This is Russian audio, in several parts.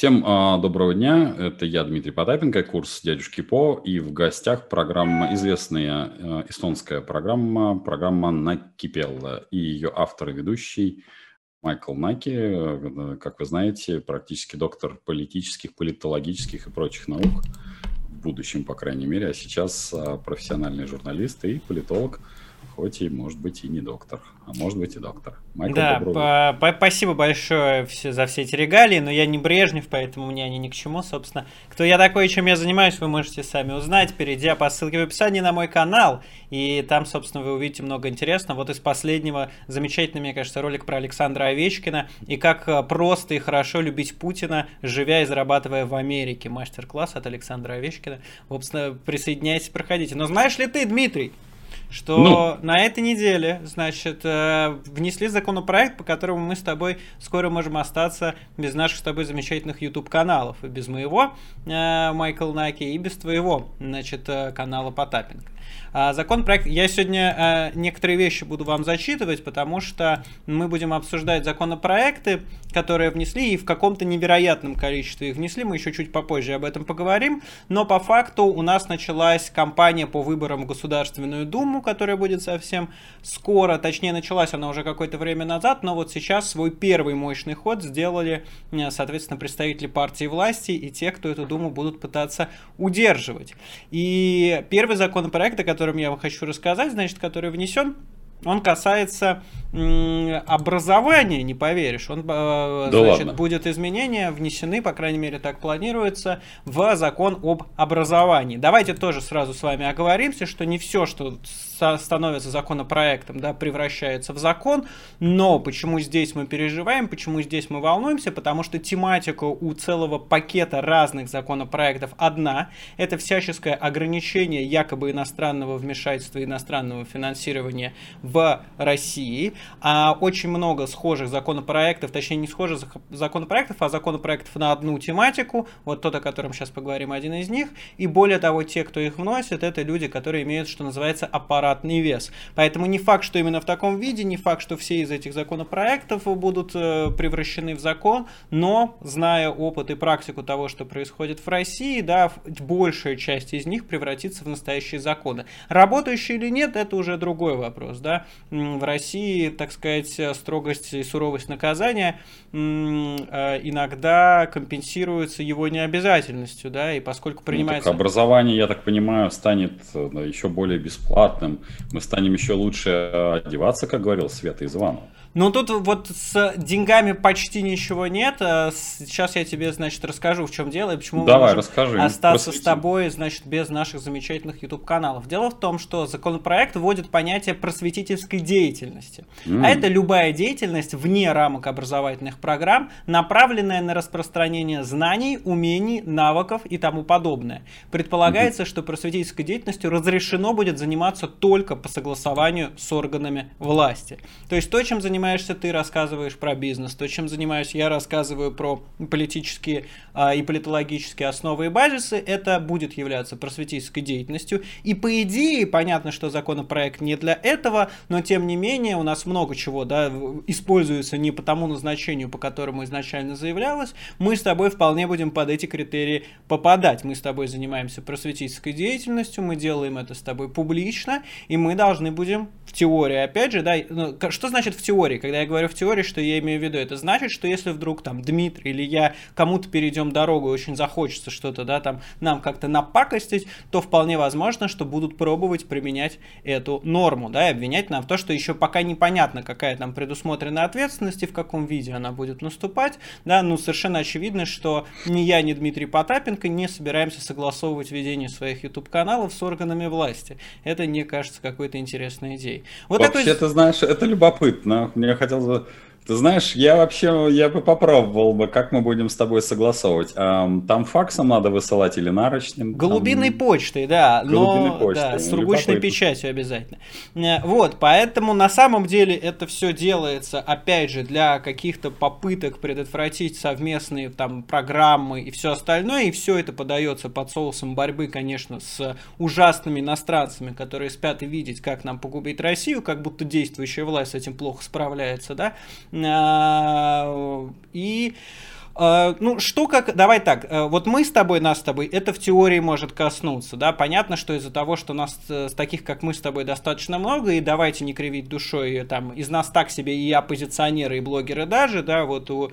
Всем доброго дня, это я, Дмитрий Потапенко, курс «Дядюшки По», и в гостях программа, известная эстонская программа «Накипелла», и ее автор и ведущий Майкл Наки, как вы знаете, практически доктор политических, политологических и прочих наук, в будущем, по крайней мере, а сейчас профессиональный журналист и политолог. Хоть и, может быть, и не доктор, а может быть, и доктор. Майкл, да, спасибо большое за все эти регалии, но я не Брежнев, поэтому мне они ни к чему, собственно. Кто я такой и чем я занимаюсь, вы можете сами узнать, перейдя по ссылке в описании на мой канал, и там, собственно, вы увидите много интересного. Вот из последнего замечательный, мне кажется, ролик про Александра Овечкина и как просто и хорошо любить Путина, живя и зарабатывая в Америке. Мастер-класс от Александра Овечкина. Собственно, присоединяйтесь, проходите. Но знаешь ли ты, Дмитрий, что на этой неделе, значит, внесли законопроект, по которому мы с тобой скоро можем остаться без наших с тобой замечательных YouTube-каналов. И без моего, Майкл Наки, и без твоего, значит, канала Потапенко. Законопроект, я сегодня некоторые вещи буду вам зачитывать, потому что мы будем обсуждать законопроекты, которые внесли, и в каком-то невероятном количестве их внесли, мы еще чуть попозже об этом поговорим, но по факту у нас началась кампания по выборам в Государственную Думу, которая будет совсем скоро, точнее началась она уже какое-то время назад, но вот сейчас свой первый мощный ход сделали, соответственно, представители партии власти и те, кто эту Думу будут пытаться удерживать. И первый законопроект, о котором я вам хочу рассказать, значит, который внесен, он касается образования, не поверишь. Он, значит, будет изменения внесены, по крайней мере, так планируется, в закон об образовании. Давайте тоже сразу с вами оговоримся, что не все, что становится законопроектом, да, превращается в закон, но почему здесь мы переживаем, почему здесь мы волнуемся, потому что тематика у целого пакета разных законопроектов одна, это всяческое ограничение якобы иностранного вмешательства, иностранного финансирования в России, очень много схожих законопроектов, точнее не схожих законопроектов, а законопроектов на одну тематику, вот тот, о котором сейчас поговорим, один из них, и более того, те, кто их вносит, это люди, которые имеют, что называется, аппарат вес. Поэтому не факт, что именно в таком виде, не факт, что все из этих законопроектов будут превращены в закон, но, зная опыт и практику того, что происходит в России, да, большая часть из них превратится в настоящие законы. Работающие или нет, это уже другой вопрос, да. В России, так сказать, строгость и суровость наказания иногда компенсируется его необязательностью, да, и поскольку принимается... Ну, так образование, я так понимаю, станет еще более бесплатным, мы станем еще лучше одеваться, как говорил Света из Вана. Ну, тут вот с деньгами почти ничего нет. Сейчас я тебе, значит, расскажу, в чем дело и почему мы можем остаться с тобой, значит, без наших замечательных YouTube-каналов. Дело в том, что законопроект вводит понятие просветительской деятельности. А это любая деятельность вне рамок образовательных программ, направленная на распространение знаний, умений, навыков и тому подобное. Предполагается, что просветительской деятельностью разрешено будет заниматься только по согласованию с органами власти. То есть то, чем занимается ты рассказываешь про бизнес, то, чем занимаюсь я, рассказываю про политические и политологические основы и базисы, это будет являться просветительской деятельностью. И по идее, понятно, что законопроект не для этого, но тем не менее у нас много чего, да, используется не по тому назначению, по которому изначально заявлялось, мы с тобой вполне будем под эти критерии попадать. Мы с тобой занимаемся просветительской деятельностью, мы делаем это с тобой публично, и мы должны будем в теории, опять же, да, что значит в теории? Когда я говорю в теории, что я имею в виду? Это значит, что если вдруг там Дмитрий или я кому-то перейдем дорогу, очень захочется что-то, да, там нам как-то напакостить, то вполне возможно, что будут пробовать применять эту норму, да, и обвинять нам в том, что еще пока непонятно, какая там предусмотрена ответственность и в каком виде она будет наступать, да, ну совершенно очевидно, что ни я, ни Дмитрий Потапенко не собираемся согласовывать ведение своих YouTube-каналов с органами власти. Это, мне кажется, какой-то интересной идеей. Вот вообще, это... ты знаешь, это любопытно. Мне хотелось бы... Ты знаешь, я бы попробовал бы, как мы будем с тобой согласовывать. Там факсом надо высылать или нарочным? Голубиной почтой, да. Голубиной почтой. Да, с сургучной печатью обязательно. Вот, поэтому на самом деле это все делается, опять же, для каких-то попыток предотвратить совместные там программы и все остальное. И все это подается под соусом борьбы, конечно, с ужасными иностранцами, которые спят и видят, как нам погубить Россию, как будто действующая власть с этим плохо справляется, да. И Ну, что как... Давай так, вот мы с тобой, нас с тобой, это в теории может коснуться, да, понятно, что из-за того, что нас, таких, как мы с тобой, достаточно много, и давайте не кривить душой, там, из нас так себе и оппозиционеры, и блогеры даже, да, вот у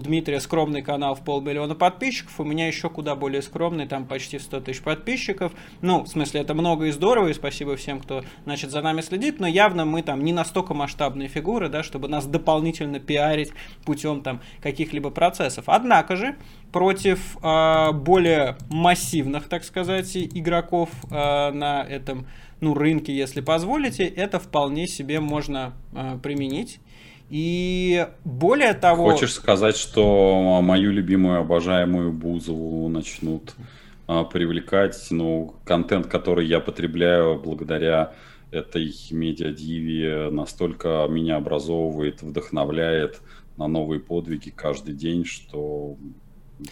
Дмитрия скромный канал в 500 000 подписчиков, у меня еще куда более скромный, там, почти 100 000 подписчиков, ну, в смысле, это много и здорово, и спасибо всем, кто, значит, за нами следит, но явно мы, там, не настолько масштабные фигуры, да, чтобы нас дополнительно пиарить путем, там, каких-либо процессов. Однако же против более массивных, так сказать, игроков на этом, ну, рынке, если позволите, это вполне себе можно применить. И более того... Хочешь сказать, что мою любимую, обожаемую Бузову начнут привлекать, ну, контент, который я потребляю благодаря этой медиадиве, настолько меня образовывает, вдохновляет на новые подвиги каждый день, что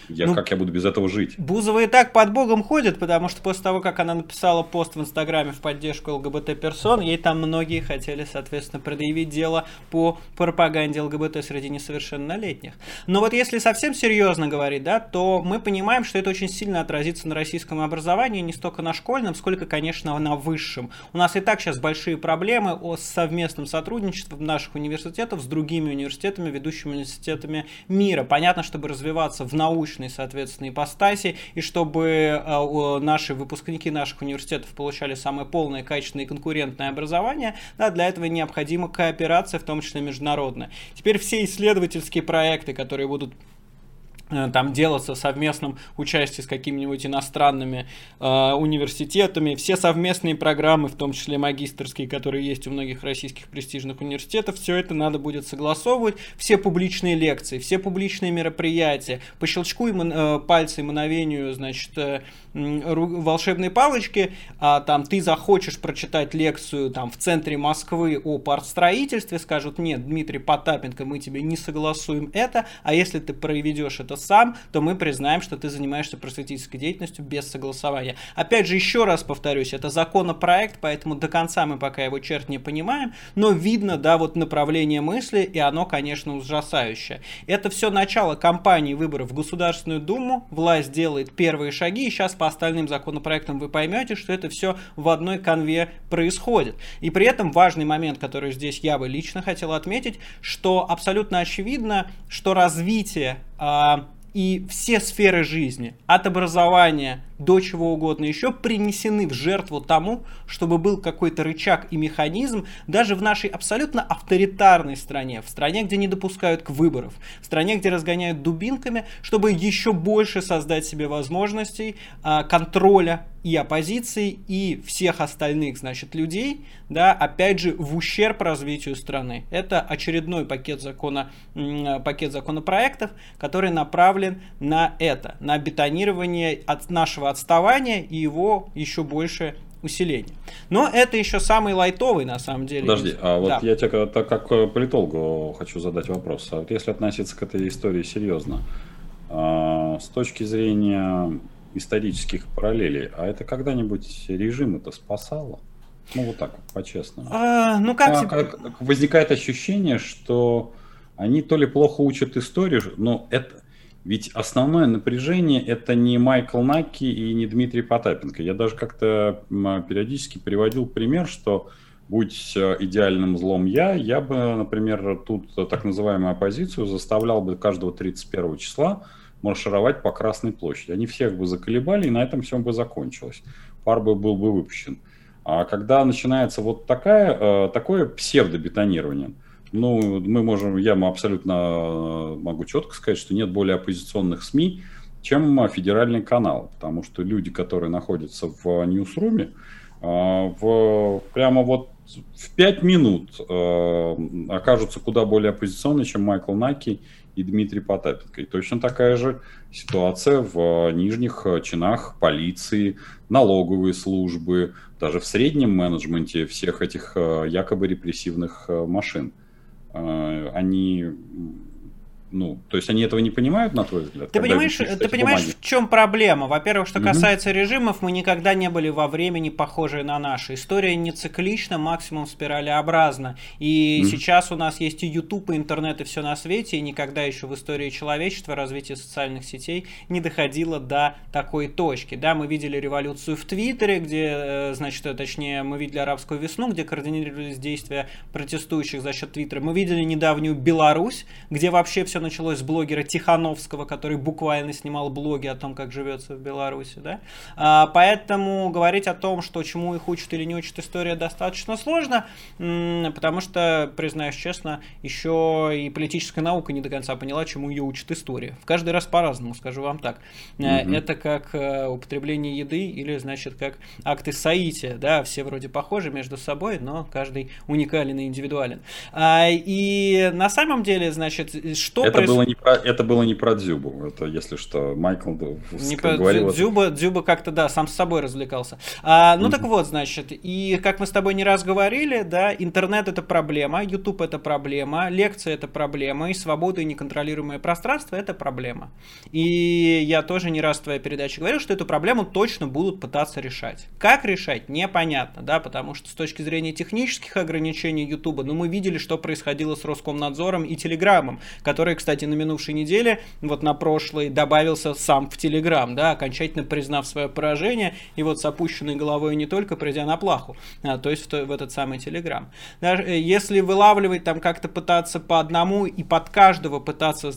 я, ну, как я буду без этого жить? Бузова и так под богом ходит, потому что после того, как она написала пост в Инстаграме в поддержку ЛГБТ-персон, ей там многие хотели, соответственно, предъявить дело по пропаганде ЛГБТ среди несовершеннолетних. Но вот если совсем серьезно говорить, да, то мы понимаем, что это очень сильно отразится на российском образовании, не столько на школьном, сколько, конечно, на высшем. У нас и так сейчас большие проблемы с совместным сотрудничеством наших университетов с другими университетами, ведущими университетами мира. Понятно, чтобы развиваться в науке, соответственно, ипостаси, и чтобы наши выпускники наших университетов получали самое полное, качественное и конкурентное образование, да, для этого необходима кооперация, в том числе международная. Теперь все исследовательские проекты, которые будут там делаться в совместном участии с какими-нибудь иностранными университетами, все совместные программы, в том числе магистерские, которые есть у многих российских престижных университетов, все это надо будет согласовывать, все публичные лекции, все публичные мероприятия, по щелчку и пальца и мановению, значит, волшебной палочки, там ты захочешь прочитать лекцию там в центре Москвы о партстроительстве, скажут: нет, Дмитрий Потапенко, мы тебе не согласуем это, а если ты проведешь это сам, то мы признаем, что ты занимаешься просветительской деятельностью без согласования. Опять же, еще раз повторюсь, это законопроект, поэтому до конца мы пока его черт не понимаем, но видно, да, вот направление мысли, и оно, конечно, ужасающее. Это все начало кампании выборов в Государственную Думу, власть делает первые шаги, и сейчас по остальным законопроектам вы поймете, что это все в одной конве происходит. И при этом важный момент, который здесь я бы лично хотел отметить, что абсолютно очевидно, что развитие и все сферы жизни, от образования до чего угодно еще, принесены в жертву тому, чтобы был какой-то рычаг и механизм даже в нашей абсолютно авторитарной стране, в стране, где не допускают к выборам, в стране, где разгоняют дубинками, чтобы еще больше создать себе возможностей контроля и оппозиции, и всех остальных, значит, людей, да, опять же, в ущерб развитию страны. Это очередной пакет законопроектов, который направлен на это, на бетонирование от нашего отставания и его еще больше усиление. Но это еще самый лайтовый, на самом деле. Подожди, а вот да. Я тебе так, как политологу, хочу задать вопрос. А вот если относиться к этой истории серьезно, с точки зрения исторических параллелей, а это когда-нибудь режим это спасало? Ну вот так, по-честному. Ну как возникает ощущение, что они то ли плохо учат историю, но это... Ведь основное напряжение это не Майкл Наки и не Дмитрий Потапенко. Я даже как-то периодически приводил пример, что будь идеальным злом я бы, например, тут так называемую оппозицию заставлял бы каждого 31 числа маршировать по Красной площади. Они всех бы заколебали, и на этом все бы закончилось. Пар бы был бы выпущен. А когда начинается вот такое псевдобетонирование, ну, я абсолютно могу четко сказать, что нет более оппозиционных СМИ, чем федеральные каналы, потому что люди, которые находятся в ньюсруме, прямо вот в 5 минут окажутся куда более оппозиционны, чем Майкл Наки и Дмитрий Потапенко. И точно такая же ситуация в нижних чинах полиции, налоговой службы, даже в среднем менеджменте всех этих якобы репрессивных машин. Они Ну, то есть они этого не понимают, на твой взгляд? Ты понимаешь, в чем проблема? Во-первых, что касается режимов, мы никогда не были во времени похожи на наши. История не циклична, максимум спиралеобразна. И сейчас у нас есть и YouTube, и интернет, и все на свете, и никогда еще в истории человечества развитие социальных сетей не доходило до такой точки. Да, мы видели революцию в Твиттере, где, точнее, мы видели Арабскую весну, где координировались действия протестующих за счет Твиттера. Мы видели недавнюю Беларусь, где вообще все началось с блогера Тихановского, который буквально снимал блоги о том, как живется в Беларуси, да? Поэтому говорить о том, что чему их учат или не учат история, достаточно сложно, потому что, признаюсь честно, еще и политическая наука не до конца поняла, чему ее учит история. В каждый раз по-разному, скажу вам так. Это как употребление еды или, как акты соития, да? Все вроде похожи между собой, но каждый уникален и индивидуален. И на самом деле, что Это было не про Дзюбу, это, если что, Майкл говорил. Дзюба как-то, да, сам с собой развлекался. И как мы с тобой не раз говорили, да, интернет — это проблема, YouTube — это проблема, лекции — это проблема, и свобода и неконтролируемое пространство — это проблема. И я тоже не раз в твоей передаче говорил, что эту проблему точно будут пытаться решать. Как решать? Непонятно, да, потому что с точки зрения технических ограничений YouTube, мы видели, что происходило с Роскомнадзором и Телеграмом, который, кстати, на минувшей неделе, на прошлой, добавился сам в Телеграм, да, окончательно признав свое поражение, и с опущенной головой не только, придя на плаху, то есть в этот самый Телеграм. Даже если вылавливать, как-то пытаться по одному и под каждого пытаться,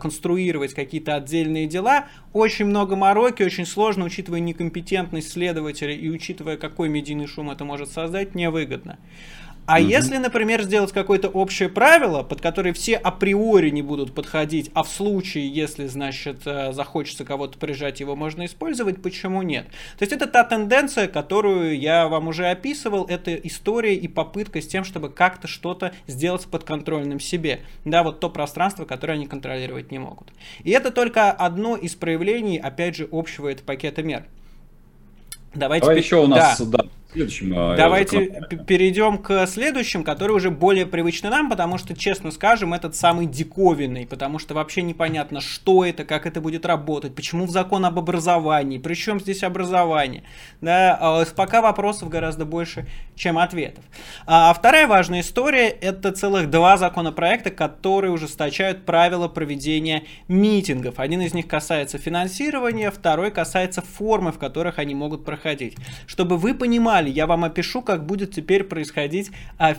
конструировать какие-то отдельные дела, очень много мороки, очень сложно, учитывая некомпетентность следователя и учитывая, какой медийный шум это может создать, невыгодно. А если, например, сделать какое-то общее правило, под которое все априори не будут подходить, а в случае, если, захочется кого-то прижать, его можно использовать, почему нет? То есть это та тенденция, которую я вам уже описывал, это история и попытка с тем, чтобы как-то что-то сделать с подконтрольным себе. Да, то пространство, которое они контролировать не могут. И это только одно из проявлений, опять же, общего этого пакета мер. Давай еще у нас... Давайте перейдем к следующим, которые уже более привычны нам, потому что, честно скажем, этот самый диковинный, потому что вообще непонятно, что это, как это будет работать, почему в закон об образовании, при чем здесь образование. Да, пока вопросов гораздо больше, чем ответов. А вторая важная история — это целых два законопроекта, которые ужесточают правила проведения митингов. Один из них касается финансирования, второй касается формы, в которых они могут проходить. Чтобы вы понимали, я вам опишу, как будет теперь происходить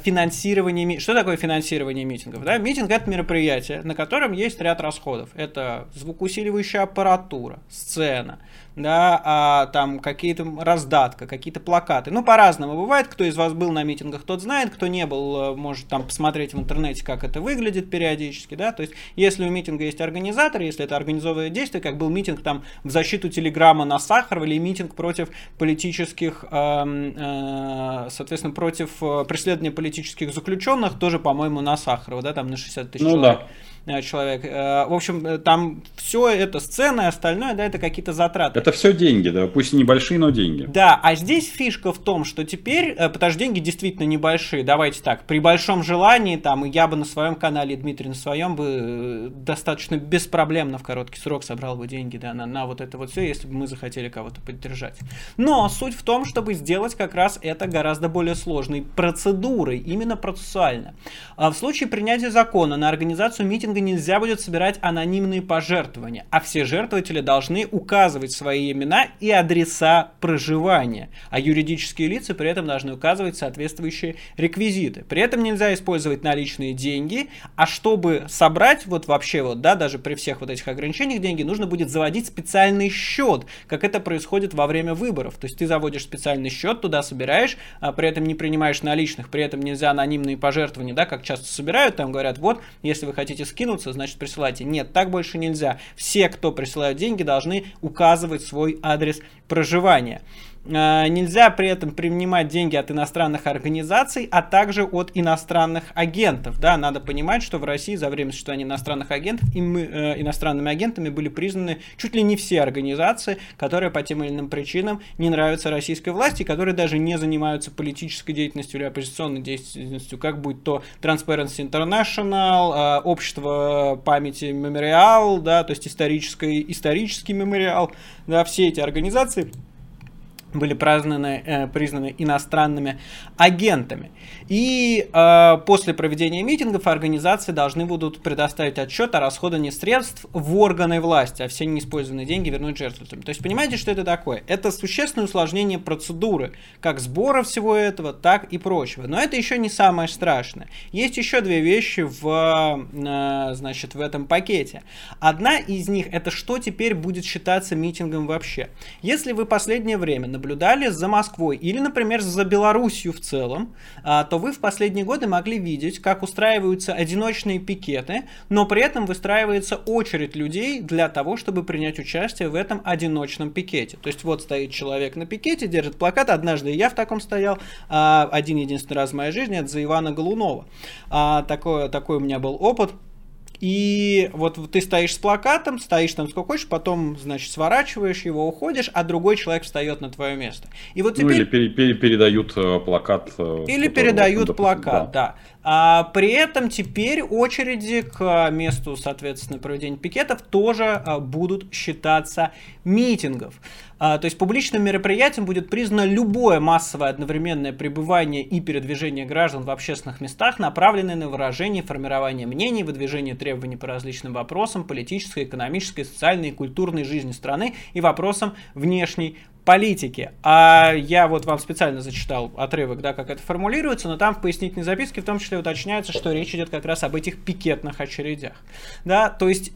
финансирование. Что такое финансирование митингов? Да? Митинг — это мероприятие, на котором есть ряд расходов. Это звукоусиливающая аппаратура, сцена, да, какие-то раздатка, какие-то плакаты. По-разному бывает. Кто из вас был на митингах, тот знает. Кто не был, может посмотреть в интернете, как это выглядит периодически. Да? То есть, если у митинга есть организатор, если это организованное действие, как был митинг в защиту Телеграма на Сахарова, или митинг против политических... соответственно, против преследования политических заключенных, тоже, по-моему, на Сахарова, да, на 60 тысяч человек. Да. В общем, все это сцена и остальное, да, это какие-то затраты. Это все деньги, да, пусть небольшие, но деньги. Да, а здесь фишка в том, что теперь, потому что деньги действительно небольшие, давайте так, при большом желании, и я бы на своем канале, и Дмитрий на своем бы достаточно беспроблемно в короткий срок собрал бы деньги, да, на вот это все, если бы мы захотели кого-то поддержать. Но суть в том, чтобы сделать как раз это гораздо более сложной процедурой, именно процессуально. В случае принятия закона на организацию митинга нельзя будет собирать анонимные пожертвования, а все жертвователи должны указывать свои имена и адреса проживания, а юридические лица при этом должны указывать соответствующие реквизиты. При этом нельзя использовать наличные деньги, а чтобы собрать, даже при всех этих ограничениях деньги, нужно будет заводить специальный счет, как это происходит во время выборов. То есть ты заводишь специальный счет, туда собираешь, при этом не принимаешь наличных, при этом нельзя анонимные пожертвования, да, как часто собирают, говорят, если вы хотите скинуться, значит присылайте. Нет, так больше нельзя. Все, кто присылают деньги, должны указывать свой адрес проживания. Нельзя при этом принимать деньги от иностранных организаций, а также от иностранных агентов. Да, надо понимать, что в России за время существования иностранных агентов иностранными агентами были признаны чуть ли не все организации, которые по тем или иным причинам не нравятся российской власти, которые даже не занимаются политической деятельностью или оппозиционной деятельностью, как будь то Transparency International, Общество памяти Мемориал, да, то есть исторический мемориал, да, все эти организации были признаны иностранными агентами. И после проведения митингов организации должны будут предоставить отчет о расходовании средств в органы власти, а все неиспользованные деньги вернуть жертвам. То есть понимаете, что это такое? Это существенное усложнение процедуры, как сбора всего этого, так и прочего. Но это еще не самое страшное. Есть еще две вещи в этом пакете. Одна из них — это что теперь будет считаться митингом вообще. Если вы последнее время наблюдали за Москвой или, например, за Беларусью в целом, то вы в последние годы могли видеть, как устраиваются одиночные пикеты, но при этом выстраивается очередь людей для того, чтобы принять участие в этом одиночном пикете. То есть вот стоит человек на пикете, держит плакат. Однажды я в таком стоял, один-единственный раз в моей жизни, это за Ивана Голунова. Такой у меня был опыт. И вот ты стоишь с плакатом, стоишь там сколько хочешь, потом, сворачиваешь его, уходишь, а другой человек встает на твое место. И вот теперь... или передают плакат. Или передают плакат, да. При этом теперь очереди к месту, соответственно, проведения пикетов тоже будут считаться митингов. То есть публичным мероприятием будет признано любое массовое одновременное пребывание и передвижение граждан в общественных местах, направленное на выражение, формирование мнений, выдвижение требований по различным вопросам политической, экономической, социальной и культурной жизни страны и вопросам внешней политики. А я вот вам специально зачитал отрывок, да, как это формулируется, но там в пояснительной записке в том числе уточняется, что речь идет как раз об этих пикетных очередях. Да, то есть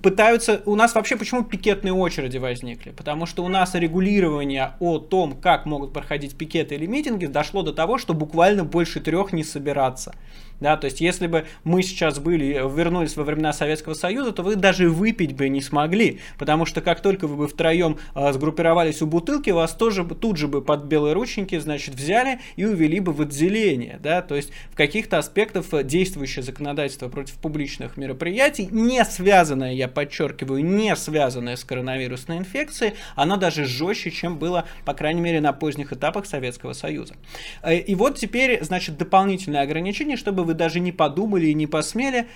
пытаются... У нас вообще почему пикетные очереди возникли? Потому что у нас регулирование о том, как могут проходить пикеты или митинги, дошло до того, что буквально больше 3 не собираться. Да, то есть если бы мы сейчас вернулись во времена Советского Союза, то вы даже выпить бы не смогли, потому что как только вы бы втроем сгруппировались у бутылки, вас тоже тут же бы под белые рученьки, взяли и увели бы в отделение. Да? То есть в каких-то аспектах действующее законодательство против публичных мероприятий, не связанное, я подчеркиваю, не связанное с коронавирусной инфекцией, оно даже жестче, чем было, по крайней мере, на поздних этапах Советского Союза. И вот теперь, дополнительные ограничения, чтобы вы даже не подумали и не посмели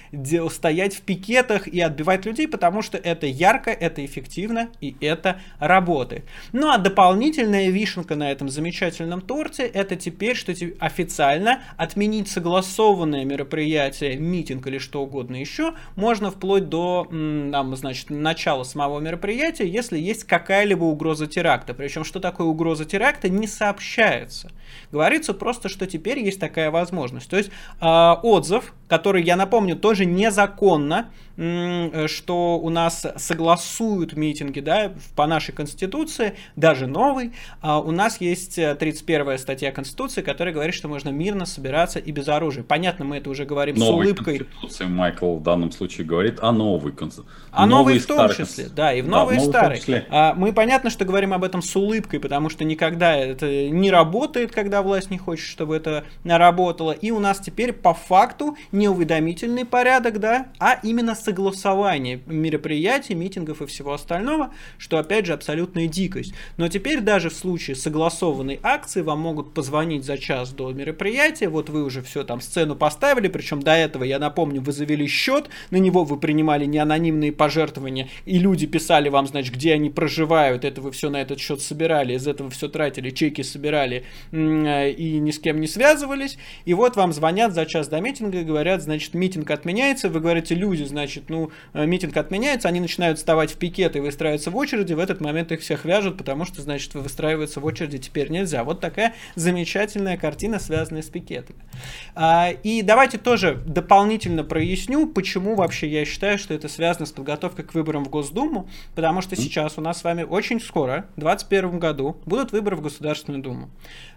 стоять в пикетах и отбивать людей, потому что это ярко, это эффективно и это работает. Ну а дополнительная вишенка на этом замечательном торте — это теперь, что официально отменить согласованное мероприятие, митинг или что угодно еще, можно вплоть до начала самого мероприятия, если есть какая-либо угроза теракта. Причем, что такое угроза теракта, не сообщается. Говорится просто, что теперь есть такая возможность. То есть отзыв, который, я напомню, тоже незаконно, что у нас согласуют митинги, да, по нашей Конституции, даже новой. У нас есть 31-я статья Конституции, которая говорит, что можно мирно собираться и без оружия. Понятно, мы это уже говорим новой с улыбкой. Конституция, Майкл в данном случае говорит о новой Конституции. О новой в том числе, да, и в новой, да, и старой. Мы понятно, что говорим об этом с улыбкой, потому что никогда это не работает, когда власть не хочет, чтобы это работало. И у нас теперь по факту не уведомительный порядок, да, а именно согласование мероприятий, митингов и всего остального, что, опять же, абсолютная дикость. Но теперь даже в случае согласованной акции вам могут позвонить за час до мероприятия, вот вы уже все там сцену поставили, причем до этого, я напомню, вы завели счет, на него вы принимали неанонимные пожертвования, и люди писали вам, где они проживают, это вы все на этот счет собирали, из этого все тратили, чеки собирали и ни с кем не связывались, и вот вам звонят за час до митинга и говорят, митинг отменяется, вы говорите, люди, митинг отменяется, они начинают вставать в пикеты и выстраиваться в очереди, в этот момент их всех вяжут, потому что, выстраиваться в очереди теперь нельзя. Вот такая замечательная картина, связанная с пикетами. И давайте тоже дополнительно проясню, почему вообще я считаю, что это связано с подготовкой к выборам в Госдуму, потому что сейчас у нас с вами очень скоро, в 2021 году, будут выборы в Государственную Думу.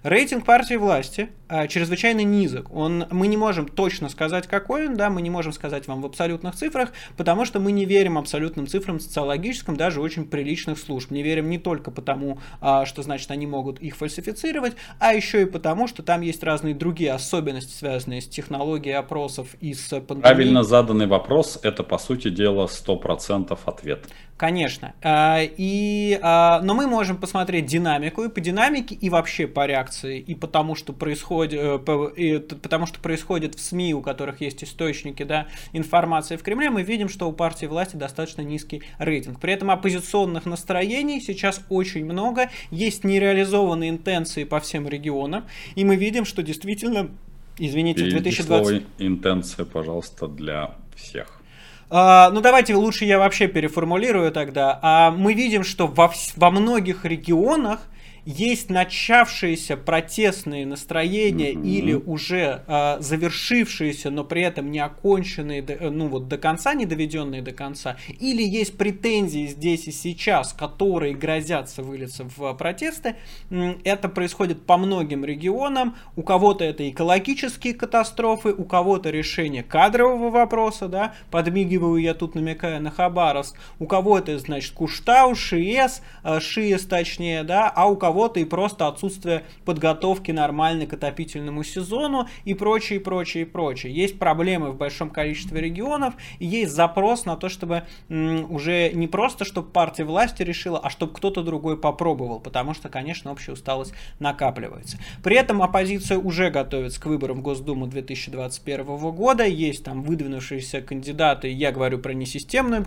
Рейтинг партии власти чрезвычайно низок, мы не можем точно сказать, сказать, какой он, да, мы не можем сказать вам в абсолютных цифрах, потому что мы не верим абсолютным цифрам социологическим, даже очень приличных служб. Не верим не только потому, что, значит, они могут их фальсифицировать, а еще и потому, что там есть разные другие особенности, связанные с технологией опросов и с пандемией. Правильно заданный вопрос – это, по сути дела, 100% ответ. Конечно. Но мы можем посмотреть динамику, и по динамике, и вообще по реакции, и потому что происходит в СМИ, у которых есть источники, да, информации в Кремле, мы видим, что у партии власти достаточно низкий рейтинг. При этом оппозиционных настроений сейчас очень много, есть нереализованные интенции по всем регионам, и мы видим, что действительно, извините, 2020... Слово «интенция», пожалуйста, для всех. Ну давайте лучше я вообще переформулирую тогда. Мы видим, что во многих регионах есть начавшиеся протестные настроения или уже завершившиеся, но при этом не оконченные, ну вот до конца, не доведенные до конца, или есть претензии здесь и сейчас, которые грозятся вылиться в протесты. Это происходит по многим регионам. У кого-то это экологические катастрофы, у кого-то решение кадрового вопроса, да, подмигиваю я тут, намекая на Хабаровск, у кого-то, значит, Куштау, ШИЭС точнее, да, а у кого-то и просто отсутствие подготовки нормально к отопительному сезону и прочее, прочее, прочее. Есть проблемы в большом количестве регионов, и есть запрос на то, чтобы уже не просто, чтобы партия власти решила, а чтобы кто-то другой попробовал, потому что, конечно, общая усталость накапливается. При этом оппозиция уже готовится к выборам в Госдуму 2021 года, есть там выдвинувшиеся кандидаты, я говорю про несистемную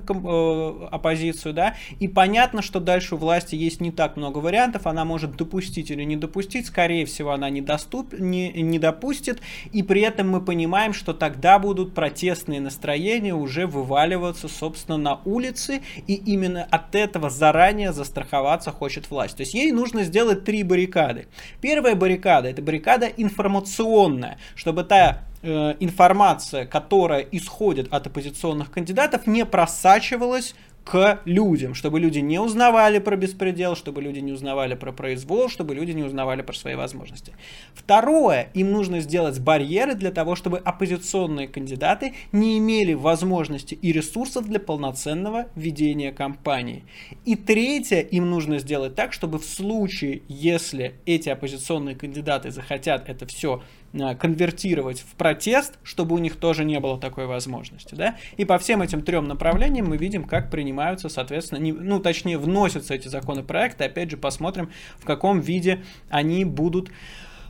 оппозицию, да, и понятно, что дальше у власти есть не так много вариантов, она может допустить или не допустить, скорее всего, она не допустит, и при этом мы понимаем, что тогда будут протестные настроения уже вываливаться, собственно, на улицы, и именно от этого заранее застраховаться хочет власть. То есть ей нужно сделать 3 баррикады. Первая баррикада – это баррикада информационная, чтобы та информация, которая исходит от оппозиционных кандидатов, не просачивалась к людям, чтобы люди не узнавали про беспредел, чтобы люди не узнавали про произвол, чтобы люди не узнавали про свои возможности. Второе, им нужно сделать барьеры для того, чтобы оппозиционные кандидаты не имели возможности и ресурсов для полноценного ведения кампании. И третье, им нужно сделать так, чтобы в случае, если эти оппозиционные кандидаты захотят это все конвертировать в протест, чтобы у них тоже не было такой возможности, да? И по всем этим 3 направлениям мы видим, как принимаются, соответственно, вносятся эти законопроекты. Опять же, посмотрим, в каком виде они будут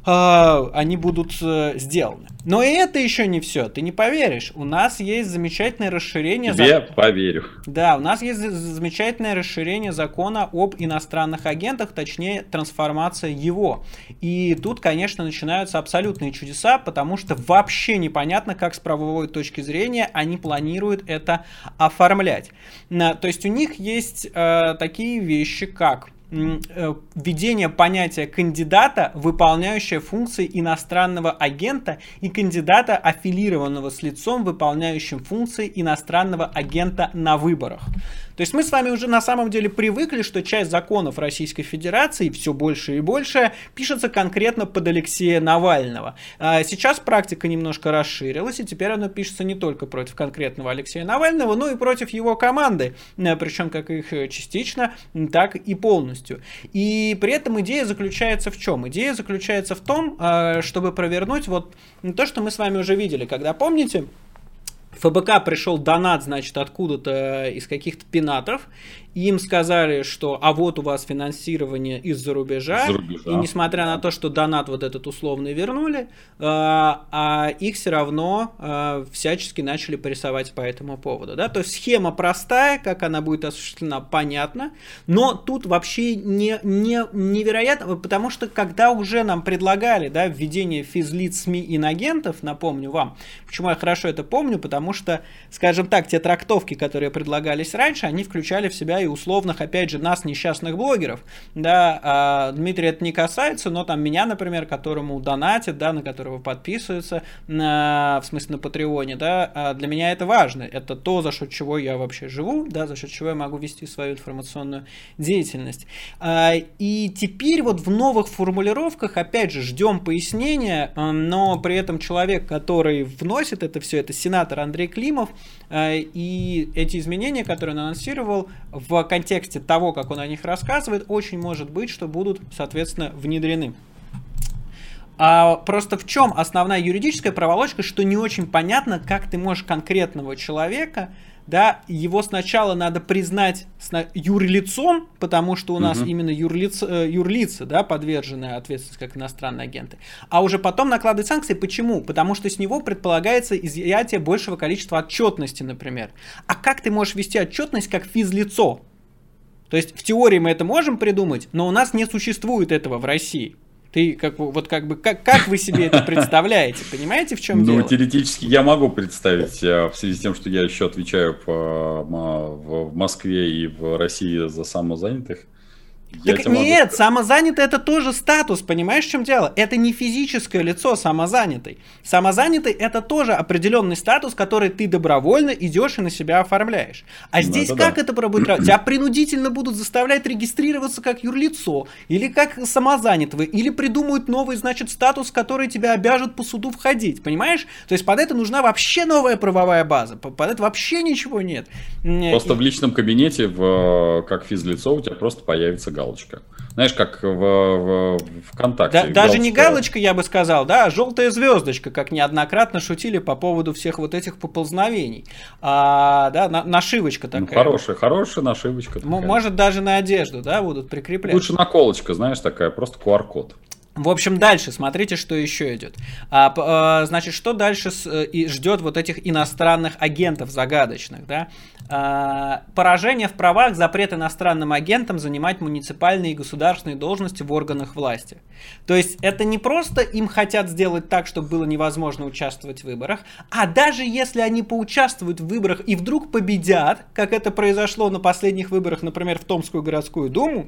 сделаны. Но и это еще не все. Ты не поверишь. У нас есть замечательное расширение... Я поверю. Да, у нас есть замечательное расширение закона об иностранных агентах, точнее, трансформация его. И тут, конечно, начинаются абсолютные чудеса, потому что вообще непонятно, как с правовой точки зрения они планируют это оформлять. То есть у них есть такие вещи, как... введение понятия кандидата, выполняющего функции иностранного агента, и кандидата, аффилированного с лицом, выполняющим функции иностранного агента на выборах. То есть мы с вами уже на самом деле привыкли, что часть законов Российской Федерации, все больше и больше, пишется конкретно под Алексея Навального. Сейчас практика немножко расширилась, и теперь она пишется не только против конкретного Алексея Навального, но и против его команды, причем как их частично, так и полностью. И при этом идея заключается в чем? Идея заключается в том, чтобы провернуть вот то, что мы с вами уже видели, когда, помните, ФБК пришел донат, значит, откуда-то из каких-то пенатов, им сказали, что а вот у вас финансирование из-за рубежа, и несмотря на то, что донат вот этот условный вернули, их все равно всячески начали прессовать по этому поводу. Да? То есть схема простая, как она будет осуществлена, понятно, но тут вообще невероятно, потому что когда уже нам предлагали, да, введение физлиц, СМИ, инагентов, напомню вам, почему я хорошо это помню, потому потому что, скажем так, те трактовки, которые предлагались раньше, они включали в себя и условных, опять же, нас, несчастных блогеров, да, Дмитрия это не касается, но там меня, например, которому донатят, да, на которого подписываются, в смысле на Патреоне, да, для меня это важно, это то, за счет чего я вообще живу, да, за счет чего я могу вести свою информационную деятельность. И теперь вот в новых формулировках, опять же, ждем пояснения, но при этом человек, который вносит это все, это сенатор Андрей Климов, и эти изменения, которые он анонсировал, в контексте того, как он о них рассказывает, очень может быть, что будут, соответственно, внедрены. А просто в чем основная юридическая проволочка, что не очень понятно, как ты можешь конкретного человека, да, его сначала надо признать юрлицом, потому что у нас именно юрлицы, да, подвержены ответственности как иностранные агенты, а уже потом накладывать санкции. Почему? Потому что с него предполагается изъятие большего количества отчетности, например. А как ты можешь вести отчетность как физлицо? То есть в теории мы это можем придумать, но у нас не существует этого в России. Ты как, вот как бы, как вы себе это представляете? Понимаете, в чем дело? Ну, теоретически я могу представить, в связи с тем, что я еще отвечаю в Москве и в России за самозанятых. Так нет, самозанятый это тоже статус, понимаешь, в чем дело? Это не физическое лицо самозанятый. Самозанятый это тоже определенный статус, который ты добровольно идешь и на себя оформляешь. А здесь это как да. Это будет? Тебя принудительно будут заставлять регистрироваться как юрлицо, или как самозанятого, или придумают новый, значит, статус, который тебя обяжет по суду входить, понимаешь? То есть под это нужна вообще новая правовая база, под это вообще ничего нет. Просто в личном кабинете, как физлицо, у тебя просто появится галочка. Знаешь, как в ВКонтакте. Да, даже не галочка, я бы сказал, да, а желтая звездочка, как неоднократно шутили по поводу всех вот этих поползновений. Да, нашивочка такая. Ну, хорошая нашивочка. Такая. Может, даже на одежду, да, будут прикреплять. Лучше наколочка, знаешь, такая, просто QR-код. В общем, дальше, смотрите, что еще идет. Значит, что дальше ждет вот этих иностранных агентов загадочных, да? Поражение в правах, запрет иностранным агентам занимать муниципальные и государственные должности в органах власти. То есть это не просто им хотят сделать так, чтобы было невозможно участвовать в выборах, а даже если они поучаствуют в выборах и вдруг победят, как это произошло на последних выборах, например, в Томскую городскую думу,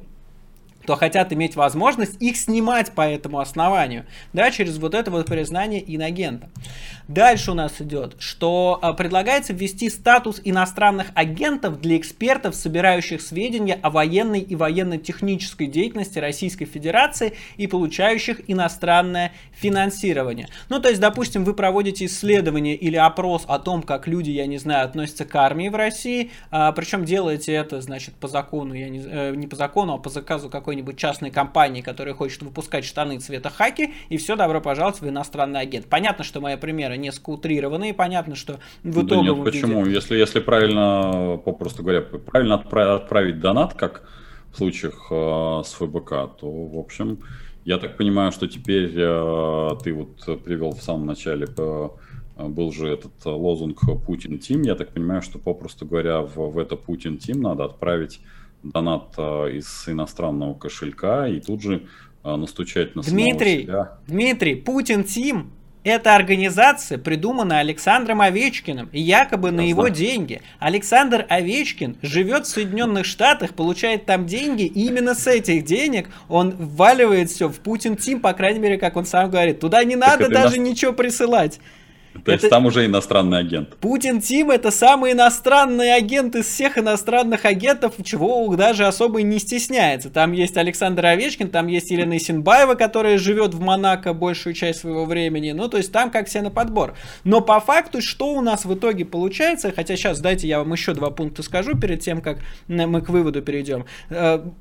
то хотят иметь возможность их снимать по этому основанию, да, через вот это вот признание инагента. Дальше у нас идет, что предлагается ввести статус иностранных агентов для экспертов, собирающих сведения о военной и военно-технической деятельности Российской Федерации и получающих иностранное финансирование. Ну, то есть, допустим, вы проводите исследование или опрос о том, как люди, я не знаю, относятся к армии в России, причем делаете это, значит, по закону, не по закону, а по заказу какой-то какой-нибудь частной компании, которая хочет выпускать штаны цвета хаки, и все, добро пожаловать в иностранный агент. Понятно, что мои примеры несколько утрированы, и понятно, что в итоге... Да нет, почему? Если правильно, попросту говоря, правильно отправить донат, как в случаях с ФБК, то, в общем, я так понимаю, что теперь ты вот привел в самом начале, был же этот лозунг «Путин Тим», я так понимаю, что, попросту говоря, в это «Путин Тим» надо отправить донат из иностранного кошелька и тут же настучать на самого себя. Дмитрий, Путин Тим – это организация, придуманная Александром Овечкиным, и якобы на его деньги. Александр Овечкин живет в Соединенных Штатах, получает там деньги, и именно с этих денег он вваливает все в Путин Тим, по крайней мере, как он сам говорит. Туда не надо даже ничего присылать. То есть там уже иностранный агент. Путин Тим это самый иностранный агент из всех иностранных агентов, чего даже особо не стесняется. Там есть Александр Овечкин, там есть Елена Исенбаева, которая живет в Монако большую часть своего времени. Ну, то есть там как все на подбор. Но по факту, что у нас в итоге получается, хотя сейчас дайте я вам еще два пункта скажу перед тем, как мы к выводу перейдем.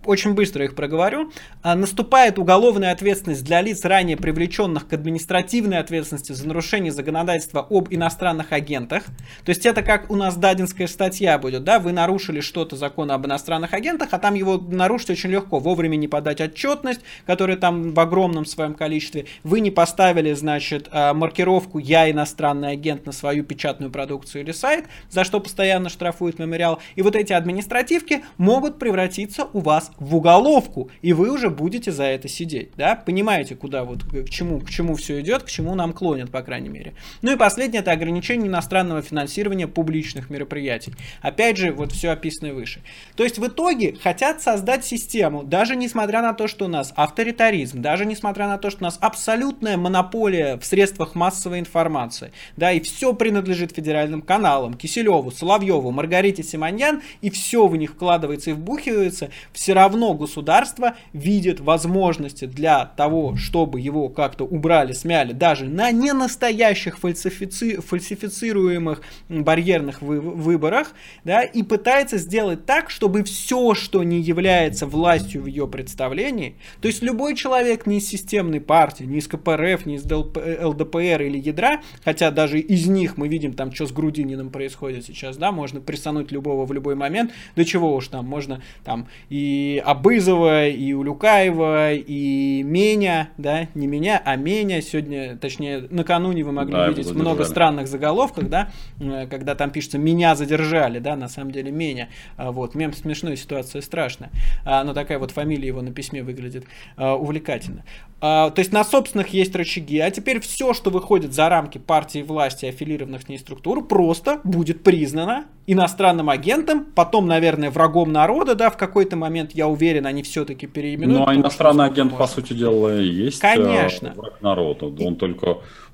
Очень быстро их проговорю. Наступает уголовная ответственность для лиц, ранее привлеченных к административной ответственности за нарушение законодательства об иностранных агентах. То есть это как у нас дадинская статья будет, да, вы нарушили что-то закон об иностранных агентах, а там его нарушить очень легко, вовремя не подать отчетность, которая там в огромном своем количестве, вы не поставили, значит, маркировку «Я иностранный агент» на свою печатную продукцию или сайт, за что постоянно штрафует Мемориал, и вот эти административки могут превратиться у вас в уголовку, и вы уже будете за это сидеть, да, понимаете, куда вот, к чему все идет, к чему нам клонят, по крайней мере. Ну и последнее – это ограничение иностранного финансирования публичных мероприятий. Опять же, вот все описанное выше. То есть в итоге хотят создать систему, даже несмотря на то, что у нас авторитаризм, даже несмотря на то, что у нас абсолютная монополия в средствах массовой информации, да, и все принадлежит федеральным каналам, Киселеву, Соловьеву, Маргарите Симоньян, и все в них вкладывается и вбухивается, все равно государство видит возможности для того, чтобы его как-то убрали, смяли, даже на ненастоящих фальсифицируемых барьерных выборах, да, и пытается сделать так, чтобы все, что не является властью в ее представлении, то есть любой человек не из системной партии, не из КПРФ, не из ЛДПР или Ядра, хотя даже из них мы видим там, что с Грудининым происходит сейчас, да, можно прессануть любого в любой момент, до чего уж там, можно там и Абызова, и Улюкаева, и Меня, да, не меня, а Меня, сегодня, точнее, накануне вы могли видеть много странных заголовков, да, когда там пишется «меня задержали», да, на самом деле Меня, вот, мем смешной, ситуация страшная, но такая вот фамилия его на письме выглядит увлекательно. То есть на собственных есть рычаги, а теперь все, что выходит за рамки партии власти, аффилированных с ней структур, просто будет признано иностранным агентом, потом, наверное, врагом народа, да, в какой-то момент, я уверен, они все-таки переименуют. Ну, а иностранный агент, по сути дела, и есть враг народа,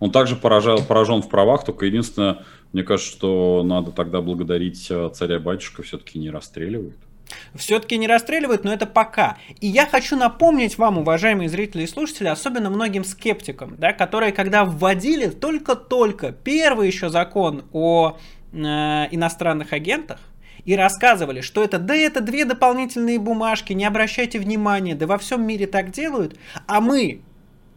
он также поражен в правах, только единственное, мне кажется, что надо тогда благодарить царя-батюшку, все-таки не расстреливают. Все-таки не расстреливают, но это пока. И я хочу напомнить вам, уважаемые зрители и слушатели, особенно многим скептикам, да, которые, когда вводили только-только первый еще закон о иностранных агентах, и рассказывали, что это, да это две дополнительные бумажки, не обращайте внимания, да во всем мире так делают, а мы...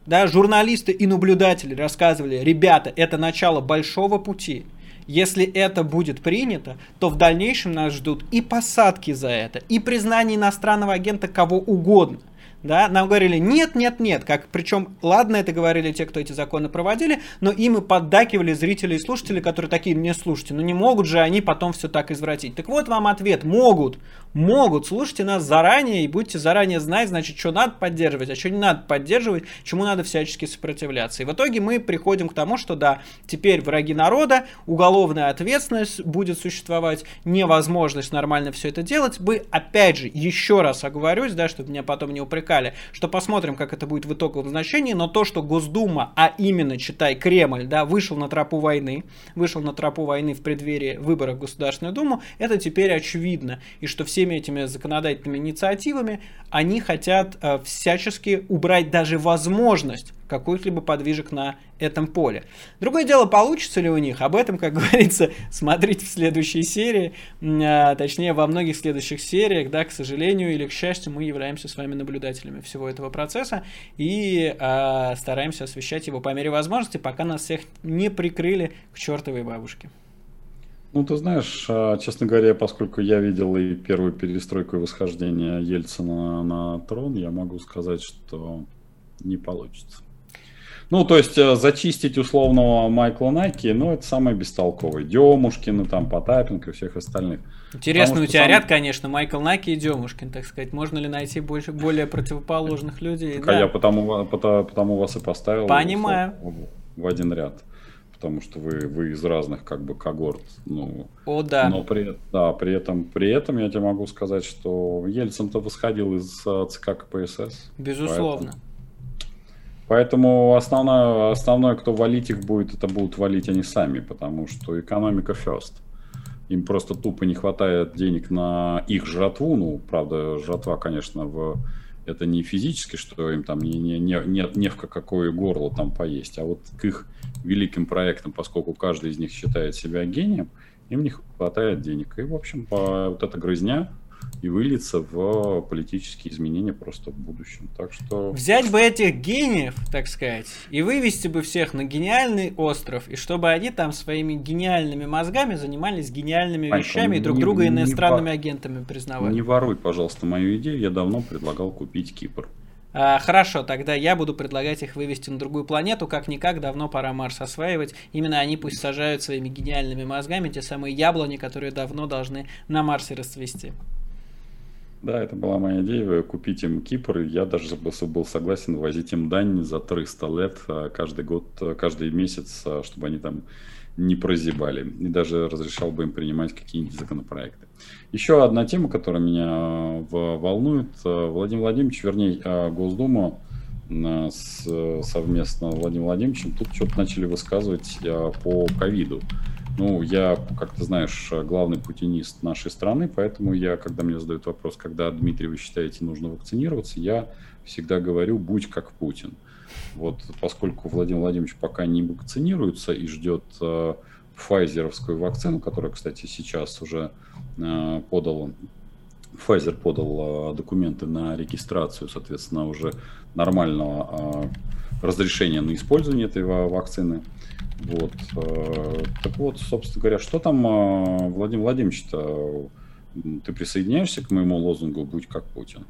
Да, журналисты и наблюдатели рассказывали, ребята, это начало большого пути. Если это будет принято, то в дальнейшем нас ждут и посадки за это, и признание иностранного агента кого угодно. Да, нам говорили, нет, нет, нет, как, причем, ладно, это говорили те, кто эти законы проводили, но им и поддакивали зрители и слушатели, которые такие, не слушайте, ну не могут же они потом все так извратить. Так вот вам ответ, могут, слушайте нас заранее и будете заранее знать, значит, что надо поддерживать, а что не надо поддерживать, чему надо всячески сопротивляться. И в итоге мы приходим к тому, что да, теперь враги народа, уголовная ответственность будет существовать, невозможность нормально все это делать. Вы, опять же, еще раз оговорюсь, да, чтобы меня потом не упрекали, что посмотрим, как это будет в итоговом значении, но то, что Госдума, а именно, читай, Кремль, да, вышел на тропу войны в преддверии выборов в Государственную Думу, это теперь очевидно, и что всеми этими законодательными инициативами они хотят всячески убрать даже возможность какой-либо подвижек на этом поле. Другое дело, получится ли у них, об этом, как говорится, смотрите в следующей серии, точнее, во многих следующих сериях, да, к сожалению или к счастью, мы являемся с вами наблюдателями всего этого процесса и стараемся освещать его по мере возможности, пока нас всех не прикрыли к чертовой бабушке. Ну, ты знаешь, честно говоря, поскольку я видел и первую перестройку и восхождение Ельцина на трон, я могу сказать, что не получится. Ну, то есть, зачистить условного Майкла Наки, ну, это самое бестолковое. Демушкина, там, Потапенко и всех остальных. Интересный у тебя ряд, конечно, Майкл Наки и Демушкин, так сказать. Можно ли найти больше, более противоположных людей? Да. Я потому вас и поставил. Понимаю. В один ряд. Потому что вы из разных, как бы, когорт. Ну, о, да. Но при этом я тебе могу сказать, что Ельцин-то восходил из ЦК КПСС. Безусловно. Поэтому основное, кто валить их будет, это будут валить они сами, потому что экономика first. Им просто тупо не хватает денег на их жратву. Ну, правда, жратва, конечно, это не физически, что им там не в какое горло там поесть, а вот к их великим проектам, поскольку каждый из них считает себя гением, им не хватает денег. И, в общем, вот эта грызня и выльется в политические изменения просто в будущем. Так что... Взять бы этих гениев, так сказать, и вывести бы всех на гениальный остров, и чтобы они там своими гениальными мозгами занимались гениальными вещами, и друг друга иностранными агентами признавали. Не воруй, пожалуйста, мою идею, я давно предлагал купить Кипр. Хорошо, тогда я буду предлагать их вывести на другую планету, как-никак, давно пора Марс осваивать, именно они пусть сажают своими гениальными мозгами те самые яблони, которые давно должны на Марсе расцвести. Да, это была моя идея, купить им Кипр. Я даже был согласен возить им дань за 300 лет каждый год, каждый месяц, чтобы они там не прозябали. И даже разрешал бы им принимать какие-нибудь законопроекты. Еще одна тема, которая меня волнует. Владимир Владимирович, вернее, Госдума совместно с Владимиром Владимировичем тут что-то начали высказывать по ковиду. Ну, я, как ты знаешь, главный путинист нашей страны, поэтому я, когда мне задают вопрос, когда, Дмитрий, вы считаете, нужно вакцинироваться, я всегда говорю, будь как Путин. Вот, поскольку Владимир Владимирович пока не вакцинируется и ждет пфайзеровскую вакцину, которая, кстати, сейчас уже подала, Pfizer подал документы на регистрацию, соответственно, уже нормального разрешения на использование этой вакцины. Вот. Так вот, собственно говоря, что там, Владимир Владимирович-то? Ты присоединяешься к моему лозунгу «Будь как Путин»?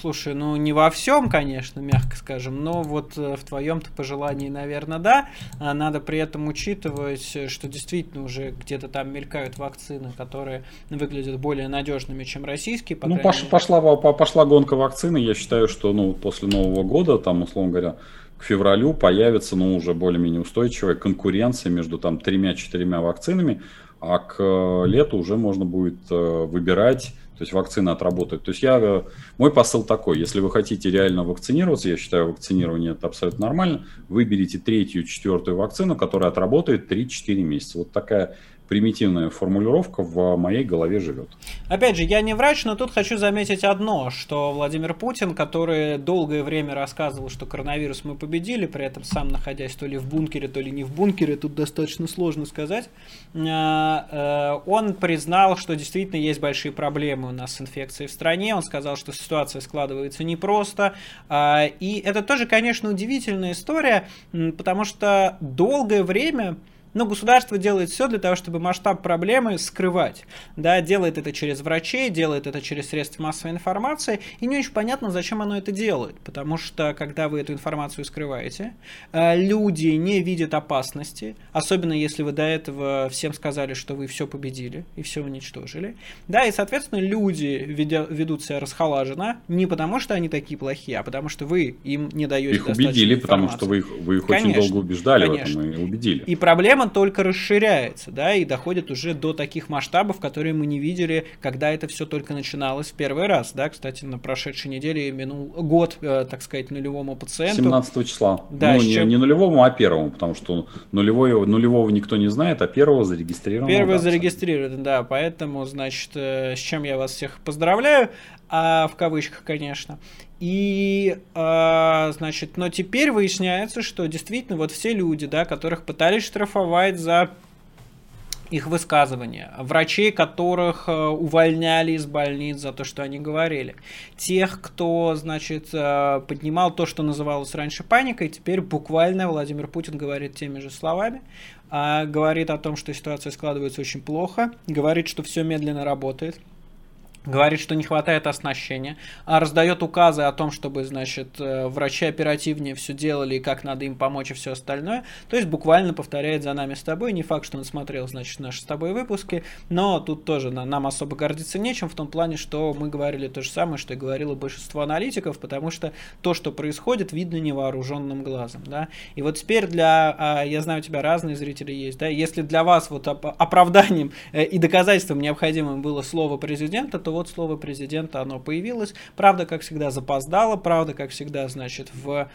Слушай, ну не во всем, конечно, мягко скажем, но вот в твоем-то пожелании, наверное, да. Надо при этом учитывать, что действительно уже где-то там мелькают вакцины, которые выглядят более надежными, чем российские. Ну, пошла гонка вакцины. Я считаю, что после Нового года, там, условно говоря, к февралю появится, уже более-менее устойчивая конкуренция между там 3-4 вакцинами, а к лету уже можно будет выбирать, то есть вакцины отработают. То есть мой посыл такой: если вы хотите реально вакцинироваться, я считаю, вакцинирование это абсолютно нормально, выберите 3-4 вакцину, которая отработает 3-4 месяца. Вот такая примитивная формулировка в моей голове живет. Опять же, я не врач, но тут хочу заметить одно, что Владимир Путин, который долгое время рассказывал, что коронавирус мы победили, при этом сам находясь то ли в бункере, то ли не в бункере, тут достаточно сложно сказать, он признал, что действительно есть большие проблемы у нас с инфекцией в стране, он сказал, что ситуация складывается непросто, и это тоже, конечно, удивительная история, потому что долгое время... Но государство делает все для того, чтобы масштаб проблемы скрывать. Да, делает это через врачей, делает это через средства массовой информации. И не очень понятно, зачем оно это делает. Потому что, когда вы эту информацию скрываете, люди не видят опасности. Особенно, если вы до этого всем сказали, что вы все победили и все уничтожили. Да, и, соответственно, люди ведут себя расхолаженно. Не потому, что они такие плохие, а потому, что вы им не даете достаточно информации. Их убедили, потому что вы их очень долго убеждали в этом и убедили. И проблема только расширяется, да, и доходит уже до таких масштабов, которые мы не видели, когда это все только начиналось в первый раз, да, кстати, на прошедшей неделе минул год, так сказать, нулевому пациенту. 17 числа, да, не нулевому, а первому, потому что нулевого никто не знает, а первого зарегистрировано. Первого зарегистрировано, да, поэтому, значит, с чем я вас всех поздравляю, в кавычках, конечно. И, значит, но теперь выясняется, что действительно вот все люди, да, которых пытались штрафовать за их высказывания, врачей, которых увольняли из больниц за то, что они говорили, тех, кто, значит, поднимал то, что называлось раньше паникой, теперь буквально Владимир Путин говорит теми же словами, говорит о том, что ситуация складывается очень плохо, говорит, что все медленно работает. Говорит, что не хватает оснащения, раздает указы о том, чтобы, значит, врачи оперативнее все делали, и как надо им помочь и все остальное. То есть буквально повторяет за нами с тобой. Не факт, что он смотрел, значит, наши с тобой выпуски, но тут тоже нам особо гордиться нечем в том плане, что мы говорили то же самое, что и говорило большинство аналитиков, потому что то, что происходит, видно невооруженным глазом, да. И вот теперь я знаю, у тебя разные зрители есть, да, если для вас вот оправданием и доказательством необходимым было слово президента, то вот слово президента, оно появилось. Правда, как всегда, запоздало. Правда, как всегда, значит, в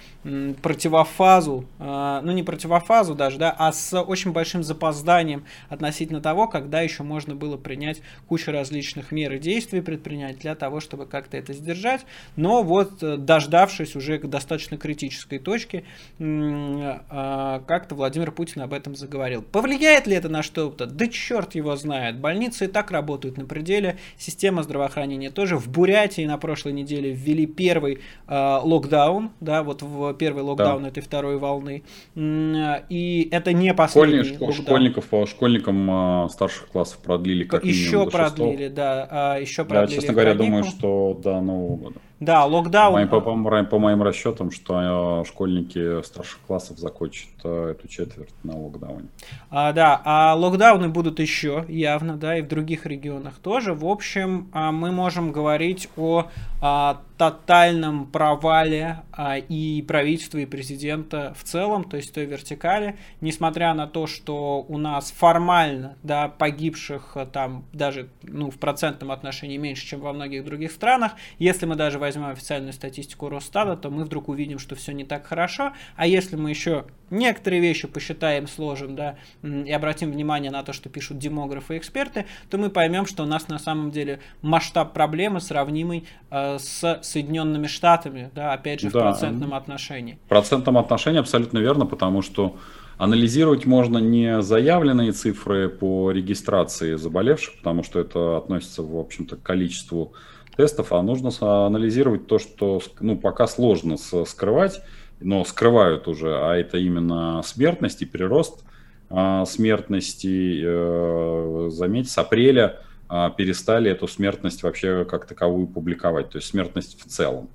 противофазу, не противофазу даже, да, а с очень большим запозданием относительно того, когда еще можно было принять кучу различных мер и действий, предпринять для того, чтобы как-то это сдержать. Но вот, дождавшись уже достаточно критической точки, как-то Владимир Путин об этом заговорил. Повлияет ли это на что-то? Да черт его знает. Больницы и так работают на пределе. Система здравоохранения тоже. В Бурятии на прошлой неделе ввели первый локдаун, да, вот в первый локдаун, да, этой второй волны, и это не последний школьникам старших классов продлили как минимум до 6-го. Еще продлили, честно говоря, думаю, что до Нового года. Да, локдаун. По моим расчетам, что школьники старших классов закончат эту четверть на локдауне. А локдауны будут еще явно, да, и в других регионах тоже. В общем, мы можем говорить о тотальном провале и правительства, и президента в целом, то есть той вертикали, несмотря на то, что у нас формально, да, погибших там даже, ну, в процентном отношении меньше, чем во многих других странах. Если мы даже возьмем официальную статистику Росстата, то мы вдруг увидим, что все не так хорошо. А если мы еще некоторые вещи посчитаем, сложим, да, и обратим внимание на то, что пишут демографы и эксперты, то мы поймем, что у нас на самом деле масштаб проблемы сравнимый с Соединенными Штатами, да, опять же, в процентном отношении. В процентном отношении абсолютно верно, потому что анализировать можно не заявленные цифры по регистрации заболевших, потому что это относится, в общем-то, к количеству тестов, а нужно анализировать то, что, ну, пока сложно скрывать, но скрывают уже, а это именно смертность и прирост смертности. Заметьте, с апреля перестали эту смертность вообще как таковую публиковать, то есть смертность в целом.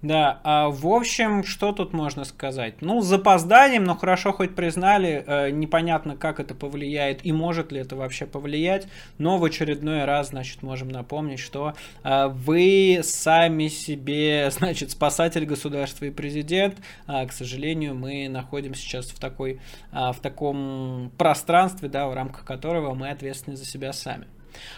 Да, в общем, что тут можно сказать? Ну, с запозданием, но хорошо хоть признали, непонятно, как это повлияет и может ли это вообще повлиять, но в очередной раз, значит, можем напомнить, что вы сами себе, значит, спасатель государства и президент. К сожалению, мы находимся сейчас в таком пространстве, да, в рамках которого мы ответственны за себя сами.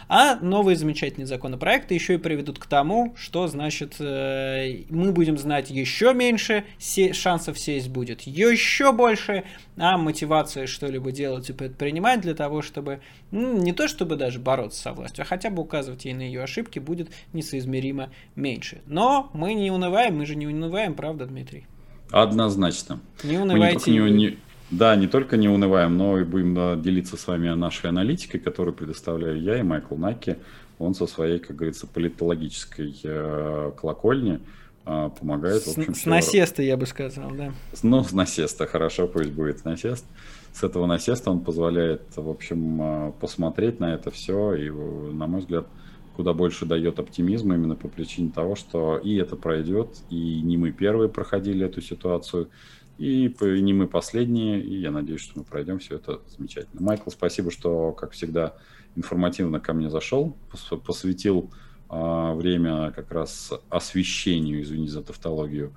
А новые замечательные законопроекты еще и приведут к тому, что, значит, мы будем знать еще меньше, шансов сесть будет еще больше, а мотивация что-либо делать и предпринимать для того, чтобы, ну, не то чтобы даже бороться со властью, а хотя бы указывать ей на ее ошибки, будет несоизмеримо меньше. Но мы не унываем, мы же не унываем, правда, Дмитрий? Однозначно. Не унывайте. Да, не только не унываем, но и будем делиться с вами нашей аналитикой, которую предоставляю я и Майкл Наки. Он со своей, как говорится, политологической колокольни помогает. В общем, с насеста, я бы сказал, да. Ну, с насеста, хорошо, пусть будет насест. С этого насеста он позволяет, в общем, посмотреть на это все и, на мой взгляд, куда больше дает оптимизма именно по причине того, что и это пройдет, и не мы первые проходили эту ситуацию, и не мы последние, и я надеюсь, что мы пройдем все это замечательно. Майкл, спасибо, что, как всегда, информативно ко мне зашел, посвятил время как раз освещению, извини за тавтологию,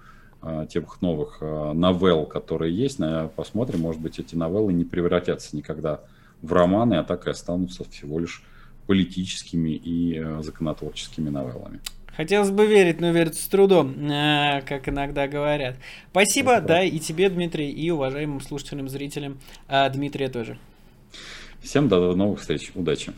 тех новых новелл, которые есть. Посмотрим, может быть, эти новеллы не превратятся никогда в романы, а так и останутся всего лишь политическими и законотворческими новеллами. Хотелось бы верить, но верить с трудом, как иногда говорят. Спасибо, да, и тебе, Дмитрий, и уважаемым слушателям, зрителям Дмитрия тоже. Всем до новых встреч, удачи.